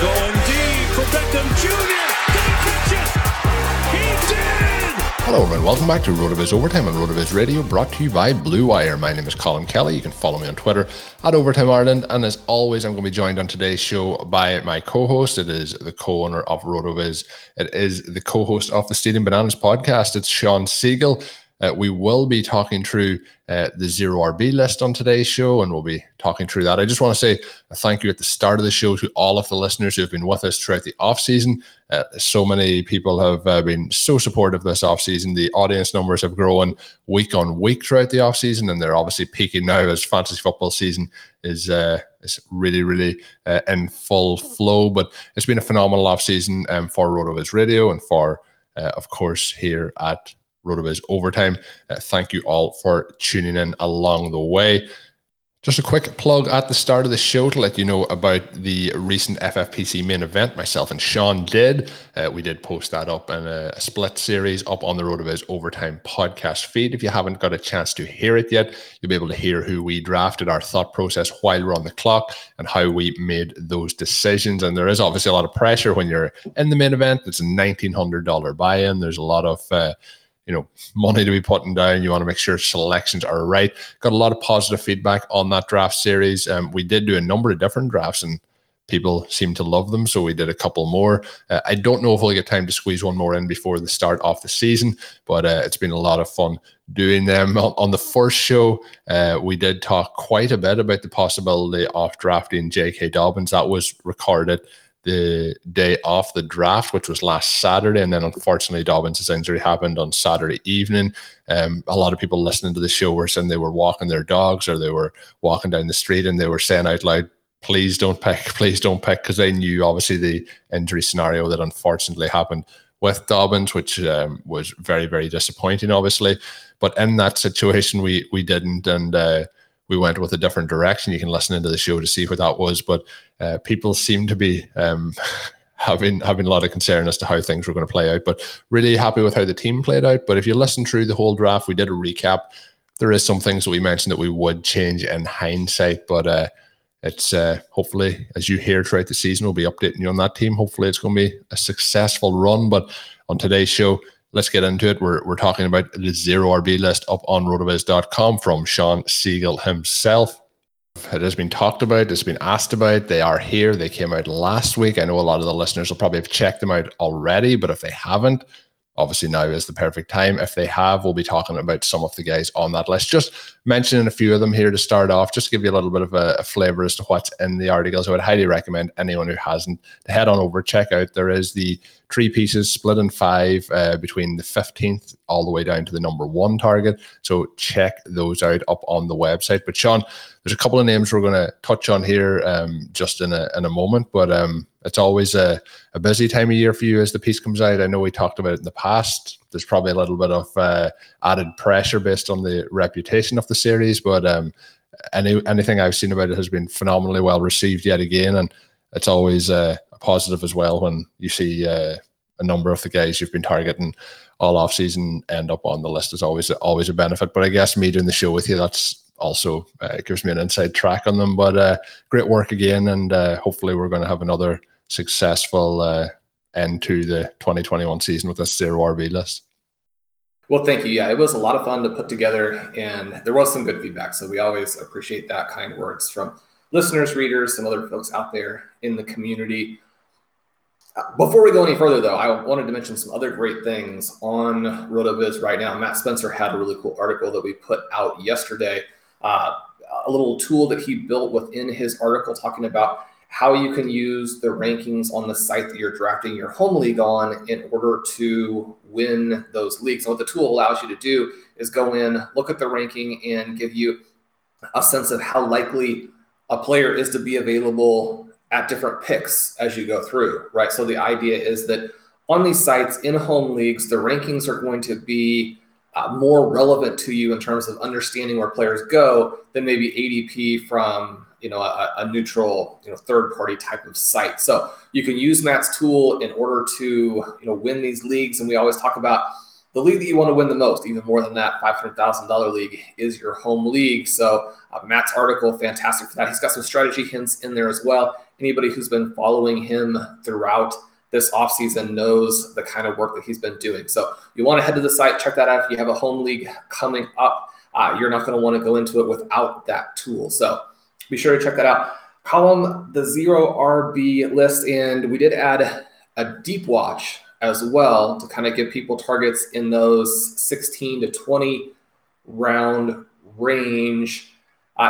going deep for Beckham Jr. Did he catch it? He did! Hello everyone, welcome back to RotoViz Overtime on RotoViz Radio, brought to you by Blue Wire. My name is Colm Kelly. You can follow me on Twitter at Overtime Ireland. And as always, I'm going to be joined on today's show by my co-host. It is the co-owner of RotoViz. It is the co-host of the Stadium Bananas podcast. It's Shawn Siegele. We will be talking through the zero RB list on today's show, and we'll be talking through that. I just want to say a thank you at the start of the show to all of the listeners who have been with us throughout the off-season. So many people have been so supportive this off-season. The audience numbers have grown week on week throughout the off-season, and they're obviously peaking now as fantasy football season is really, really in full flow. But it's been a phenomenal off-season for RotoViz Radio and for, of course, here at RotoViz Overtime. Thank you all for tuning in along the way. Just a quick plug at the start of the show to let you know about the recent FFPC main event myself and Sean did. We did post that up in a split series up on the RotoViz Overtime podcast feed. If you haven't got a chance to hear it yet, you'll be able to hear who we drafted, our thought process while we're on the clock, and how we made those decisions. And there is obviously a lot of pressure when you're in the main event. It's a $1,900 buy-in. There's a lot of money to be putting down. You want to make sure selections are right. Got a lot of positive feedback on that draft series. We did do a number of different drafts and people seem to love them, so we did a couple more. I don't know if we'll get time to squeeze one more in before the start of the season, but it's been a lot of fun doing them. On the first show, we did talk quite a bit about the possibility of drafting JK Dobbins. That was recorded the day off the draft, which was last Saturday, and then unfortunately Dobbins' injury happened on Saturday evening. A lot of people listening to the show were saying they were walking their dogs or they were walking down the street and they were saying out loud, please don't pick, because they knew obviously the injury scenario that unfortunately happened with Dobbins, which was very, very disappointing, obviously. But in that situation, we didn't, and we went with a different direction. You can listen into the show to see what that was, but people seem to be having a lot of concern as to how things were going to play out, but really happy with how the team played out. But if you listen through the whole draft, we did a recap. There is some things that we mentioned that we would change in hindsight, but it's hopefully, as you hear throughout the season, we'll be updating you on that team. Hopefully it's going to be a successful run. But on today's show, let's get into it. We're talking about the zero RB list up on rotoviz.com from Shawn Siegele himself. It has been talked about. It's been asked about. They are here. They came out last week. I know a lot of the listeners will probably have checked them out already, but if they haven't, obviously now is the perfect time. If they have, we'll be talking about some of the guys on that list. Just mentioning a few of them here to start off, just to give you a little bit of a flavor as to what's in the articles. I would highly recommend anyone who hasn't to head on over, check out. There is the three pieces split in five between the 15th all the way down to the number one target. So check those out up on the website. But Sean, there's a couple of names we're going to touch on here just in a moment, but it's always a busy time of year for you as the piece comes out. I know we talked about it in the past. There's probably a little bit of added pressure based on the reputation of the series, but anything I've seen about it has been phenomenally well received yet again, and it's always a positive as well when you see a number of the guys you've been targeting all off season end up on the list. Is always a benefit. But I guess me doing the show with you, that's also gives me an inside track on them. But great work again, and hopefully we're going to have another successful end to the 2021 season with this zero RB list. Well, thank you. Yeah, it was a lot of fun to put together, and there was some good feedback. So we always appreciate that kind words from listeners, readers, and other folks out there in the community. Before we go any further, though, I wanted to mention some other great things on RotoViz right now. Matt Spencer had a really cool article that we put out yesterday, a little tool that he built within his article talking about how you can use the rankings on the site that you're drafting your home league on in order to win those leagues. And what the tool allows you to do is go in, look at the ranking, and give you a sense of how likely a player is to be available at different picks as you go through, right? So the idea is that on these sites in home leagues, the rankings are going to be more relevant to you in terms of understanding where players go than maybe ADP from, you know, a neutral, you know, third party type of site. So you can use Matt's tool in order to, you know, win these leagues. And we always talk about the league that you want to win the most, even more than that $500,000 league, is your home league. So Matt's article, fantastic for that. He's got some strategy hints in there as well. Anybody who's been following him throughout this offseason knows the kind of work that he's been doing. So you want to head to the site, check that out. If you have a home league coming up, you're not going to want to go into it without that tool. So be sure to check that out. Colm, the zero RB list, and we did add a deep watch as well to kind of give people targets in those 16 to 20 round range.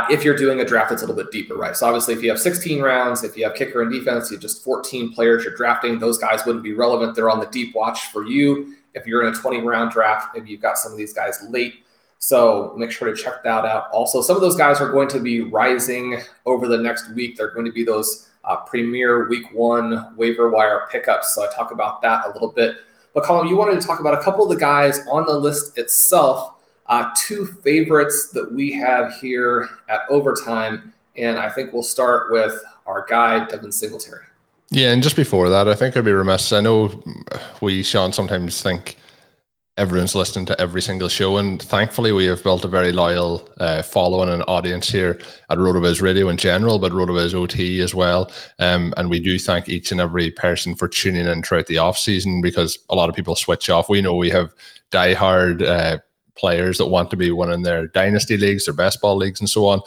If you're doing a draft that's a little bit deeper, right? So obviously if you have 16 rounds, if you have kicker and defense, you have just 14 players you're drafting. Those guys wouldn't be relevant. They're on the deep watch for you. If you're in a 20-round draft, maybe you've got some of these guys late. So make sure to check that out. Also, some of those guys are going to be rising over the next week. They're going to be those premier week one waiver wire pickups. So I talk about that a little bit. But Colm, you wanted to talk about a couple of the guys on the list itself. Two favorites that we have here at Overtime, and I think we'll start with our guy, Devin Singletary. Yeah, and just before that, I think I'd be remiss. I know we, Sean, sometimes think everyone's listening to every single show, and thankfully we have built a very loyal following and audience here at RotoViz Radio in general, but RotoViz OT as well. And we do thank each and every person for tuning in throughout the offseason, because a lot of people switch off. We know we have diehard players that want to be winning their dynasty leagues, their best ball leagues, and so on.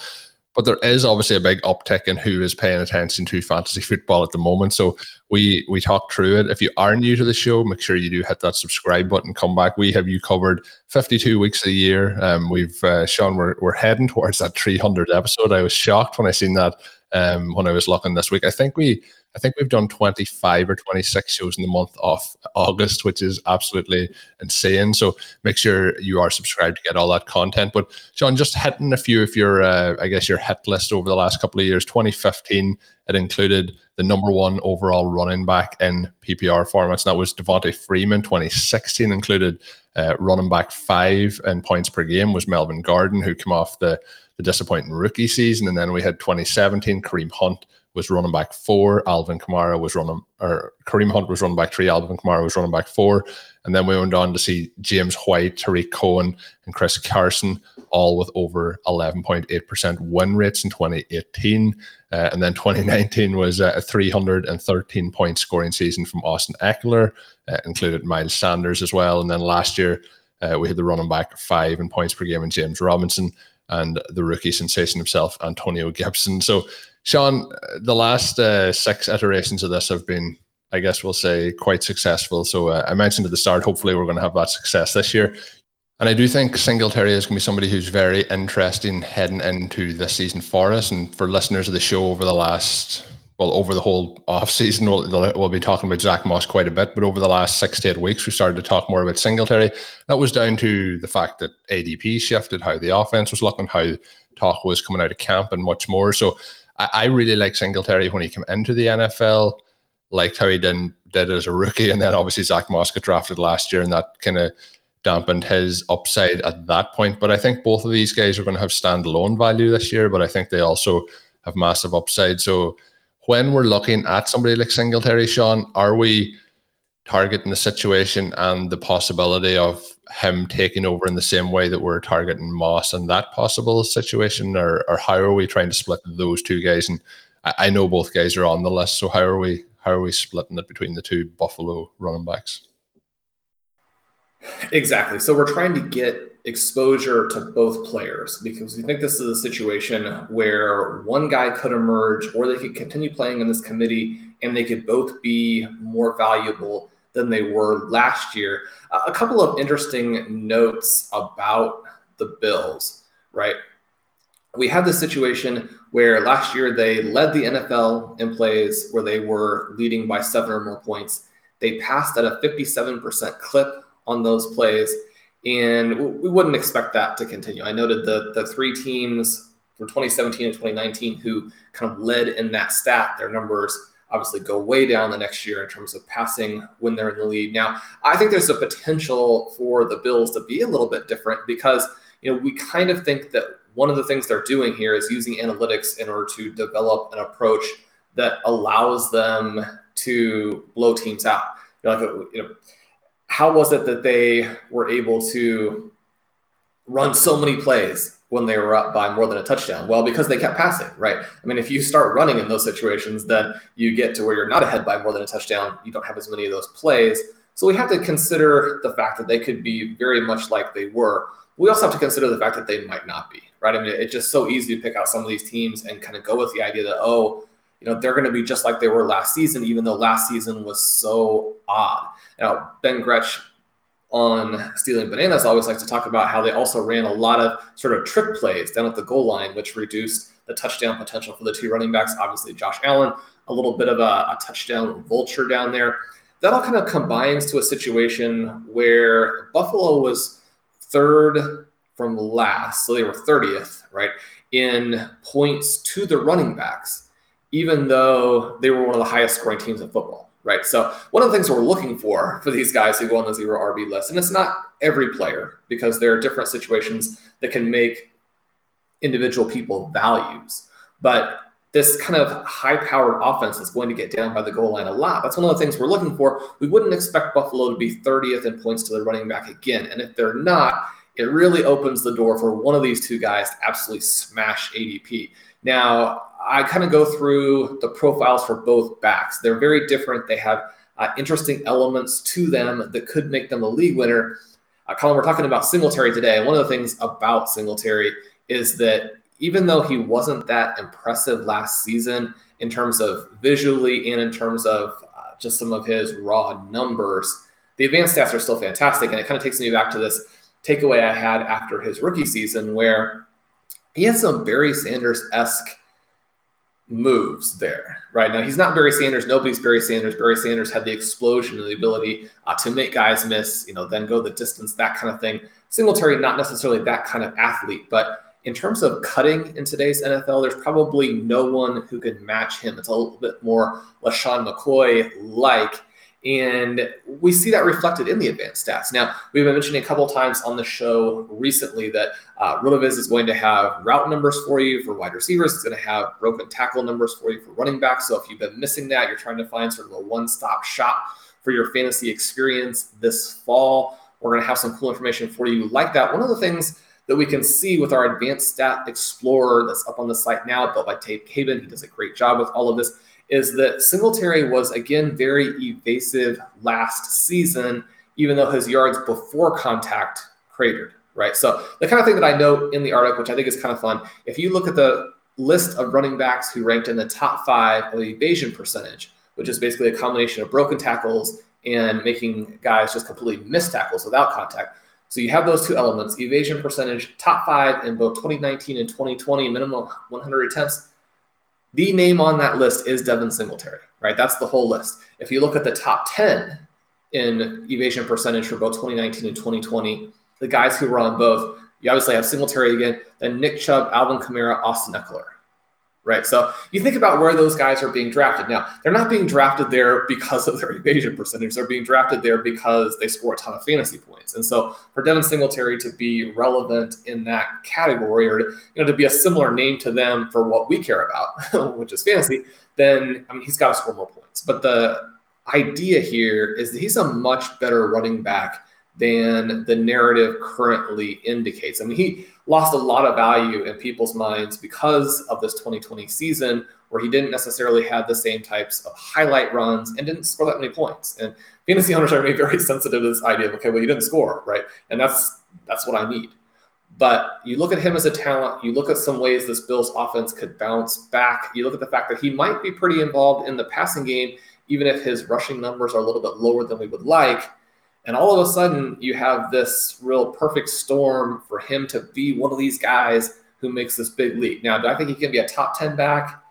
But there is obviously a big uptick in who is paying attention to fantasy football at the moment. So we talk through it. If you are new to the show, make sure you do hit that subscribe button, come back. We have you covered 52 weeks of the year. We've Sean, we're heading towards that 300 episode. I was shocked when I seen that when I was looking this week. I think we've done 25 or 26 shows in the month of August, which is absolutely insane. So make sure you are subscribed to get all that content. But Sean, just hitting a few of your, I guess, your hit list over the last couple of years. 2015, it included the number one overall running back in PPR formats, and that was DeVonta Freeman. 2016 included running back 5 in points per game was Melvin Gordon, who came off the disappointing rookie season. And then we had 2017, Kareem Hunt was running back 4, Kareem Hunt was running back 3, Alvin Kamara was running back 4. And then we went on to see James White, Tariq Cohen, and Chris Carson, all with over 11.8% win rates in 2018. And then 2019 was a 313-point scoring season from Austin Eckler, included Miles Sanders as well. And then last year, we had the running back 5 in points per game in James Robinson, and the rookie sensation himself, Antonio Gibson. So, Sean, the last 6 iterations of this have been, I guess we'll say, quite successful. So I mentioned at the start, hopefully we're going to have that success this year. And I do think Singletary is going to be somebody who's very interesting heading into this season for us. And for listeners of the show over the whole offseason, we'll be talking about Zach Moss quite a bit. But over the last 6 to 8 weeks, we started to talk more about Singletary. That was down to the fact that ADP shifted, how the offense was looking, how talk was coming out of camp, and much more. So I really like Singletary when he came into the NFL, liked how he did as a rookie. And then obviously Zach Moss got drafted last year, and that kind of dampened his upside at that point. But I think both of these guys are going to have standalone value this year, but I think they also have massive upside. So when we're looking at somebody like Singletary, Sean, are we targeting the situation and the possibility of him taking over in the same way that we're targeting Moss in that possible situation, or how are we trying to split those two guys? And I know both guys are on the list, so how are we splitting it between the two Buffalo running backs? Exactly. So we're trying to get exposure to both players because we think this is a situation where one guy could emerge or they could continue playing in this committee and they could both be more valuable than they were last year. A couple of interesting notes about the Bills, right? We had this situation where last year they led the NFL in plays where they were leading by 7 or more points. They passed at a 57% clip on those plays, and we wouldn't expect that to continue. I noted the three teams from 2017 and 2019 who kind of led in that stat. Their numbers obviously go way down the next year in terms of passing when they're in the lead. Now, I think there's a potential for the Bills to be a little bit different because, you know, we kind of think that one of the things they're doing here is using analytics in order to develop an approach that allows them to blow teams out. How was it that they were able to run so many plays when they were up by more than a touchdown? Well, because they kept passing, right? I mean, if you start running in those situations, then you get to where you're not ahead by more than a touchdown. You don't have as many of those plays. So we have to consider the fact that they could be very much like they were. We also have to consider the fact that they might not be, right? I mean, it's just so easy to pick out some of these teams and kind of go with the idea that, they're going to be just like they were last season, even though last season was so odd. Now, Ben Gretsch on Stealing Bananas always likes to talk about how they also ran a lot of sort of trick plays down at the goal line, which reduced the touchdown potential for the two running backs. Obviously, Josh Allen, a little bit of a touchdown vulture down there. That all kind of combines to a situation where Buffalo was third from last, so they were 30th, right, in points to the running backs, even though they were one of the highest scoring teams in football, right? So one of the things we're looking for these guys who go on the zero RB list, and it's not every player because there are different situations that can make individual people values, but this kind of high-powered offense is going to get down by the goal line a lot. That's one of the things we're looking for. We wouldn't expect Buffalo to be 30th in points to the running back again, and if they're not, it really opens the door for one of these two guys to absolutely smash ADP. Now, I kind of go through the profiles for both backs. They're very different. They have interesting elements to them that could make them a league winner. Colin, we're talking about Singletary today. One of the things about Singletary is that even though he wasn't that impressive last season in terms of visually and in terms of just some of his raw numbers, the advanced stats are still fantastic. And it kind of takes me back to this takeaway I had after his rookie season where he had some Barry Sanders-esque moves there, right? Now, he's not Barry Sanders. Nobody's Barry Sanders. Barry Sanders had the explosion and the ability to make guys miss, then go the distance, that kind of thing. Singletary, not necessarily that kind of athlete, but in terms of cutting in today's NFL, there's probably no one who could match him. It's a little bit more LaShawn McCoy-like, and we see that reflected in the advanced stats. Now, we've been mentioning a couple times on the show recently that RotoViz is going to have route numbers for you for wide receivers. It's going to have broken tackle numbers for you for running backs. So if you've been missing that, you're trying to find sort of a one-stop shop for your fantasy experience this fall. We're going to have some cool information for you like that. One of the things that we can see with our advanced stat explorer that's up on the site now, built by Tate Cabin, he does a great job with all of this, is that Singletary was, again, very evasive last season, even though his yards before contact cratered, right? So the kind of thing that I note in the article, which I think is kind of fun, if you look at the list of running backs who ranked in the top 5 of the evasion percentage, which is basically a combination of broken tackles and making guys just completely miss tackles without contact. So you have those two elements, evasion percentage, top 5 in both 2019 and 2020, minimum 100 attempts. The name on that list is Devin Singletary, right? That's the whole list. If you look at the top 10 in evasion percentage for both 2019 and 2020, the guys who were on both, you obviously have Singletary again, then Nick Chubb, Alvin Kamara, Austin Eckler, right? So you think about where those guys are being drafted. Now, they're not being drafted there because of their evasion percentage. They're being drafted there because they score a ton of fantasy points. And so for Devin Singletary to be relevant in that category or to be a similar name to them for what we care about, which is fantasy, then he's got to score more points. But the idea here is that he's a much better running back than the narrative currently indicates. I mean, he lost a lot of value in people's minds because of this 2020 season, where he didn't necessarily have the same types of highlight runs and didn't score that many points. And fantasy owners are made very sensitive to this idea of, okay, well, you didn't score, right? And that's what I need. But you look at him as a talent, you look at some ways this Bills offense could bounce back, you look at the fact that he might be pretty involved in the passing game, even if his rushing numbers are a little bit lower than we would like. And all of a sudden, you have this real perfect storm for him to be one of these guys who makes this big leap. Now, do I think he can be a top 10 back?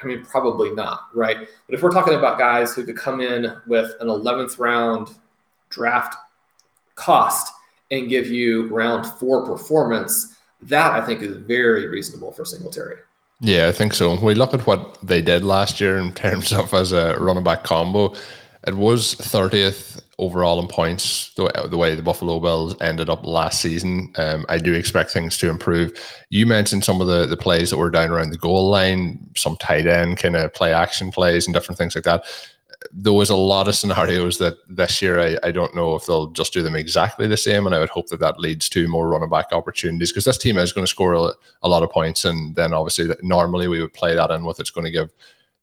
I mean, probably not, right? But if we're talking about guys who could come in with an 11th round draft cost and give you round 4 performance, that I think is very reasonable for Singletary. Yeah, I think so. When we look at what they did last year in terms of as a running back combo, it was 30th overall in points, the way the Buffalo Bills ended up last season. I do expect things to improve. You mentioned some of the plays that were down around the goal line, some tight end kind of play action plays and different things like that. There was a lot of scenarios that this year, I don't know if they'll just do them exactly the same, and I would hope that that leads to more running back opportunities, because this team is going to score a lot of points, and then obviously that normally we would play that in with it's going to give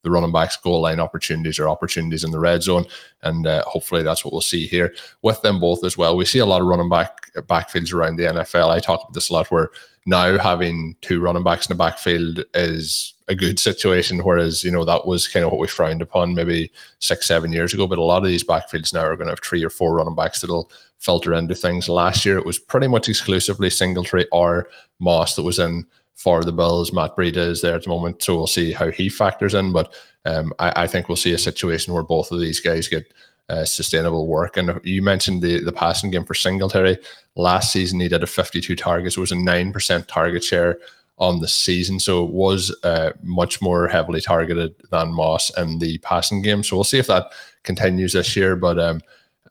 the running backs goal line opportunities or opportunities in the red zone, and hopefully that's what we'll see here with them both as well. We see a lot of running backfields around the NFL. I talk about this a lot, where now having two running backs in the backfield is a good situation, whereas, you know, that was kind of what we frowned upon maybe 6-7 years ago. But a lot of these backfields now are going to have 3 or 4 running backs that'll filter into things. Last year it was pretty much exclusively Singletary or Moss that was in for the Bills. Matt Breida is there at the moment, so we'll see how he factors in. But I think we'll see a situation where both of these guys get sustainable work. And you mentioned the passing game for Singletary. Last season he did a 52 targets, was a 9% target share on the season, so it was much more heavily targeted than Moss in the passing game. So we'll see if that continues this year. But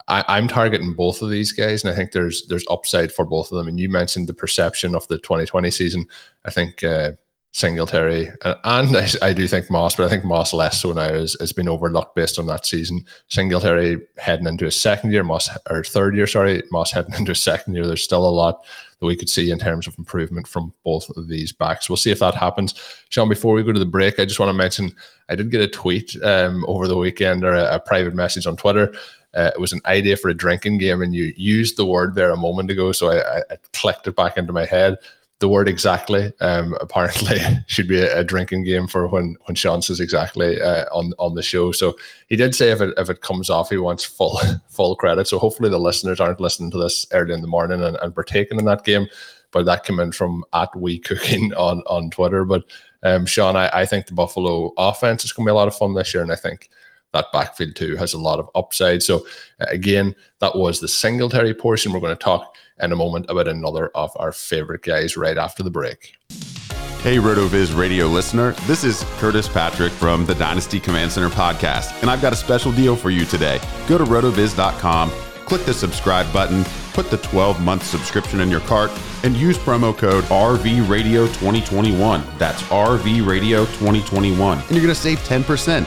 I'm targeting both of these guys, and I think there's upside for both of them. And you mentioned the perception of the 2020 season. I think Singletary, and I do think Moss, but I think Moss less so now, has been overlooked based on that season. Singletary heading into his third year, Moss heading into his second year. There's still a lot that we could see in terms of improvement from both of these backs. We'll see if that happens. Sean, before we go to the break, I just want to mention, I did get a tweet over the weekend, or a private message on Twitter. It was an idea for a drinking game, and you used the word there a moment ago, so I clicked it back into my head. The word exactly, apparently, should be a drinking game for when Sean says exactly on the show. So he did say if it comes off, he wants full credit. So hopefully the listeners aren't listening to this early in the morning and partaking in that game. But that came in from @WeCooking on Twitter. But Sean, I think the Buffalo offense is going to be a lot of fun this year, and I think that backfield too has a lot of upside. So again, that was the Singletary portion. We're going to talk in a moment about another of our favorite guys right after the break. Hey, RotoViz Radio listener, this is Curtis Patrick from the Dynasty Command Center podcast, and I've got a special deal for you today. Go to rotoviz.com, click the subscribe button, put the 12-month subscription in your cart, and use promo code RVRadio2021. That's RVRadio2021, and you're going to save 10%.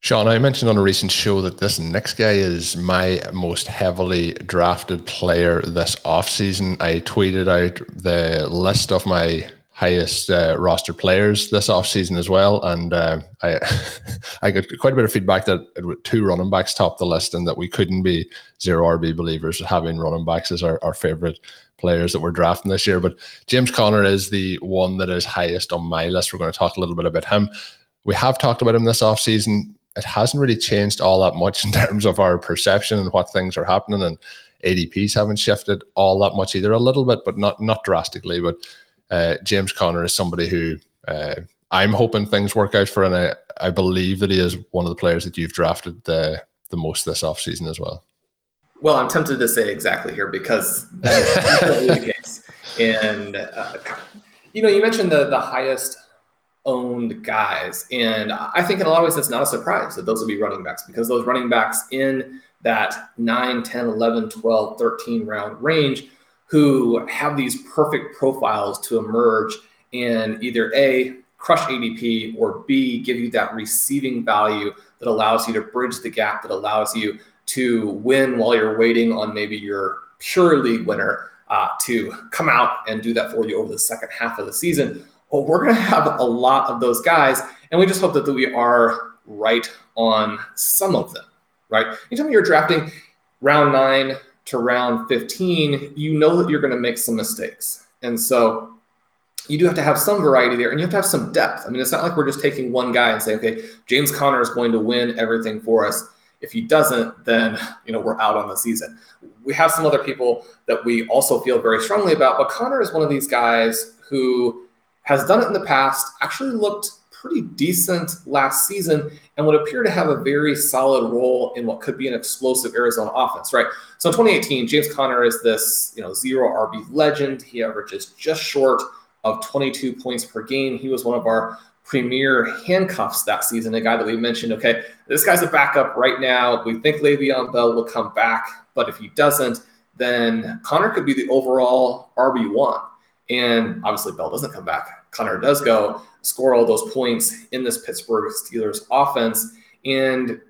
Sean, I mentioned on a recent show that this next guy is my most heavily drafted player this offseason. I tweeted out the list of my highest roster players this offseason as well, and I got quite a bit of feedback that two running backs topped the list and that we couldn't be zero RB believers having running backs as our favorite players that we're drafting this year. But James Conner is the one that is highest on my list. We're going to talk a little bit about him. We have talked about him this offseason. It hasn't really changed all that much in terms of our perception and what things are happening, and ADPs haven't shifted all that much either, a little bit, but not drastically. But James Conner is somebody who I'm hoping things work out for, and I believe that he is one of the players that you've drafted the most this offseason as well. Well, I'm tempted to say exactly here because that's totally the case. And, you mentioned the highest owned guys. And I think in a lot of ways, that's not a surprise that those will be running backs, because those running backs in that 9, 10, 11, 12, 13 round range who have these perfect profiles to emerge and either A, crush ADP, or B, give you that receiving value that allows you to bridge the gap, that allows you to win while you're waiting on maybe your pure league winner to come out and do that for you over the second half of the season. Well, we're going to have a lot of those guys, and we just hope that we are right on some of them, right? Anytime you're drafting round 9 to round 15, you know that you're going to make some mistakes. And so you do have to have some variety there, and you have to have some depth. I mean, it's not like we're just taking one guy and saying, okay, James Conner is going to win everything for us. If he doesn't, then, we're out on the season. We have some other people that we also feel very strongly about, but Conner is one of these guys who has done it in the past, actually looked pretty decent last season, and would appear to have a very solid role in what could be an explosive Arizona offense, right? So in 2018, James Conner is this, zero RB legend. He averages just short of 22 points per game. He was one of our premier handcuffs that season, a guy that we mentioned, okay, this guy's a backup right now. We think Le'Veon Bell will come back, but if he doesn't, then Conner could be the overall RB1. And obviously, Bell doesn't come back. Conner does go score all those points in this Pittsburgh Steelers offense. And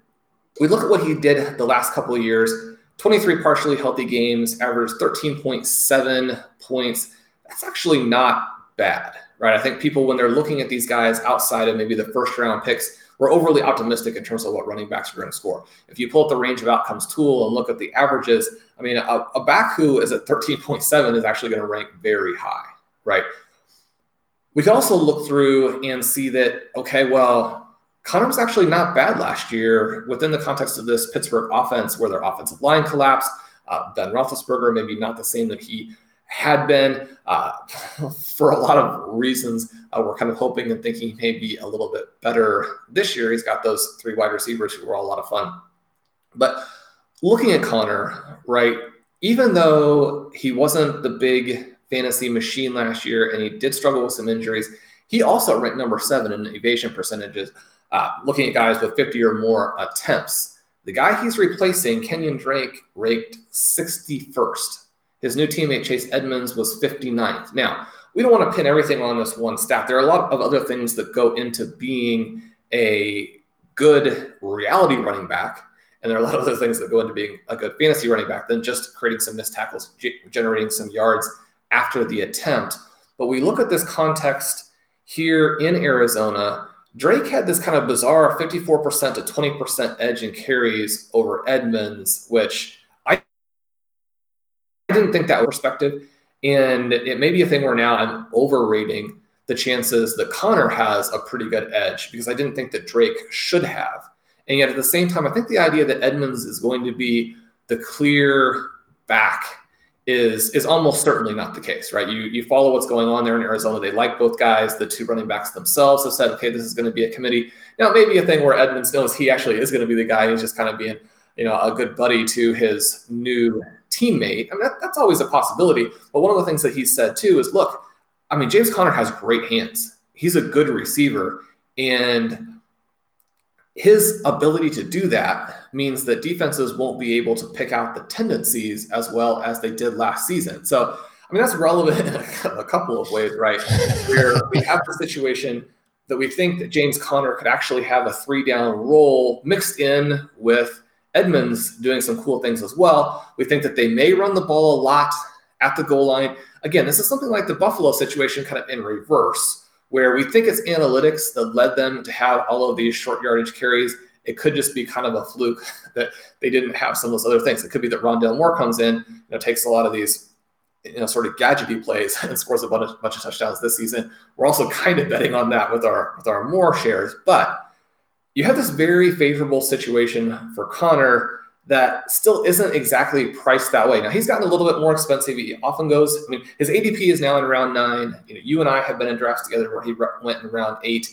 we look at what he did the last couple of years, 23 partially healthy games, averaged 13.7 points. That's actually not bad, right? I think people, when they're looking at these guys outside of maybe the first round picks, we're overly optimistic in terms of what running backs are going to score. If you pull up the range of outcomes tool and look at the averages, I mean, a back who is at 13.7 is actually going to rank very high, right? We can also look through and see that, okay, well, Conner was actually not bad last year within the context of this Pittsburgh offense where their offensive line collapsed. Ben Roethlisberger, maybe not the same that he had been for a lot of reasons. We're kind of hoping and thinking he may be a little bit better this year. He's got those three wide receivers who were all a lot of fun. But looking at Conner, right, even though he wasn't the big fantasy machine last year and he did struggle with some injuries, he also ranked number 7 in evasion percentages, looking at guys with 50 or more attempts. The guy he's replacing, Kenyon Drake, ranked 61st. His new teammate, Chase Edmonds, was 59th. Now, we don't want to pin everything on this one stat. There are a lot of other things that go into being a good reality running back. And there are a lot of those things that go into being a good fantasy running back than just creating some missed tackles, generating some yards after the attempt. But we look at this context here in Arizona. Drake had this kind of bizarre 54% to 20% edge in carries over Edmonds, which I didn't think that was perspective. And it may be a thing where now I'm overrating the chances that Connor has a pretty good edge because I didn't think that Drake should have. And yet at the same time, I think the idea that Edmonds is going to be the clear back is almost certainly not the case, right? You follow what's going on there in Arizona. They like both guys. The two running backs themselves have said, okay, this is going to be a committee. Now, it may be a thing where Edmonds knows he actually is going to be the guy. He's just kind of being, a good buddy to his new teammate. I mean, that's always a possibility. But one of the things that he said too is, look, I mean, James Conner has great hands. He's a good receiver. And his ability to do that means that defenses won't be able to pick out the tendencies as well as they did last season. So, I mean, that's relevant in a couple of ways, right? Where we have the situation that we think that James Conner could actually have a 3-down role mixed in with Edmonds doing some cool things as well. We think that they may run the ball a lot at the goal line. Again, this is something like the Buffalo situation kind of in reverse, where we think it's analytics that led them to have all of these short yardage carries. It could just be kind of a fluke that they didn't have some of those other things. It could be that Rondale Moore comes in, takes a lot of these, sort of gadgety plays and scores a bunch of touchdowns this season. We're also kind of betting on that with our Moore shares, but you have this very favorable situation for Connor that still isn't exactly priced that way. Now, he's gotten a little bit more expensive. He often goes, I mean, his ADP is now in round 9. You and I have been in drafts together where he went in round 8.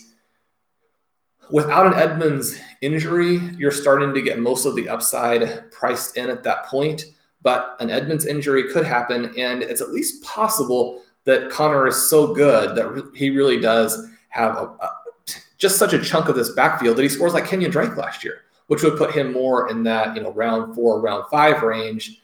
Without an Edmonds injury, you're starting to get most of the upside priced in at that point. But an Edmonds injury could happen, and it's at least possible that Connor is so good that he really does have just such a chunk of this backfield that he scores like Kenyon Drake last year, which would put him more in that, round 4, round 5 range.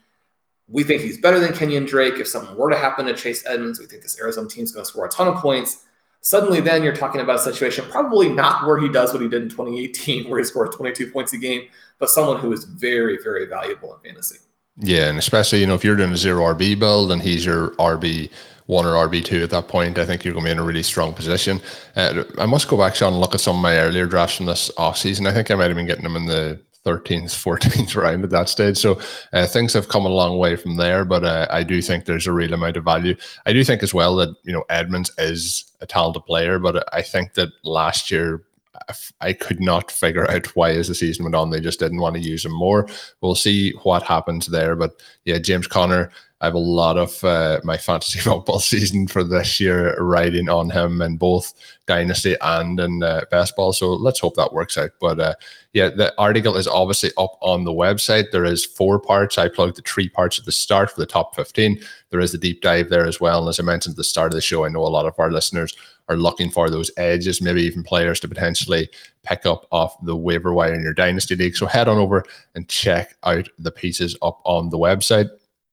We think he's better than Kenyon Drake. If something were to happen to Chase Edmonds, we think this Arizona team's going to score a ton of points. Suddenly then you're talking about a situation probably not where he does what he did in 2018, where he scored 22 points a game, but someone who is very, very valuable in fantasy. Yeah, and especially, if you're doing a 0 RB build and he's your RB1 or RB2 at that point, I think you're going to be in a really strong position. I must go back, Sean, and look at some of my earlier drafts from this offseason. I think I might have been getting them in the 13th, 14th round at that stage. So things have come a long way from there, but I do think there's a real amount of value. I do think as well that, Edmonds is a talented player, but I think that last year, I could not figure out why as the season went on, they just didn't want to use him more. We'll see what happens there. But yeah, James Conner, I have a lot of my fantasy football season for this year riding on him in both Dynasty and in Best Ball. So let's hope that works out. But yeah, the article is obviously up on the website. There is 4 parts. I plugged the 3 parts at the start for the top 15. There is the deep dive there as well. And as I mentioned at the start of the show, I know a lot of our listeners are looking for those edges, maybe even players to potentially pick up off the waiver wire in your Dynasty League. So head on over and check out the pieces up on the website.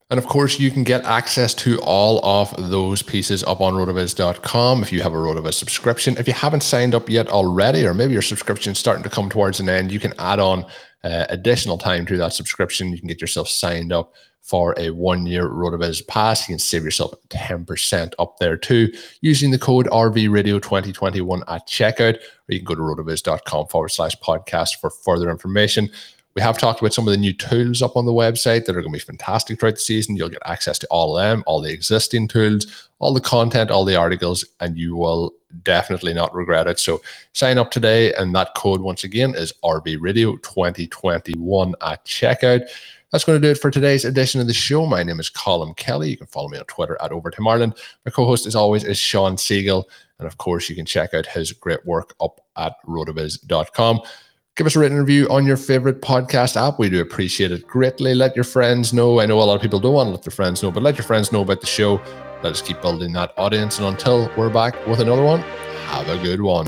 And of course, you can get access to all of those pieces up on rotoviz.com if you have a RotoViz subscription. If you haven't signed up yet already, or maybe your subscription is starting to come towards an end, you can add on additional time to that subscription. You can get yourself signed up for a 1-year RotoViz pass. You can save yourself 10% up there too using the code RVRadio2021 at checkout, or you can go to rotoviz.com/podcast for further information. We have talked about some of the new tools up on the website that are going to be fantastic throughout the season. You'll get access to all of them, all the existing tools, all the content, all the articles, and you will definitely not regret it. So sign up today, and that code, once again, is RVRadio2021 at checkout. That's going to do it for today's edition of the show. My name is Colm Kelly. You can follow me on Twitter at Overtime Ireland. My co-host, as always, is Shawn Siegele. And, of course, you can check out his great work up at rotoviz.com. Give us a written review on your favorite podcast app. We do appreciate it greatly. Let your friends know. I know a lot of people don't want to let their friends know, but let your friends know about the show. Let us keep building that audience. And until we're back with another one, have a good one.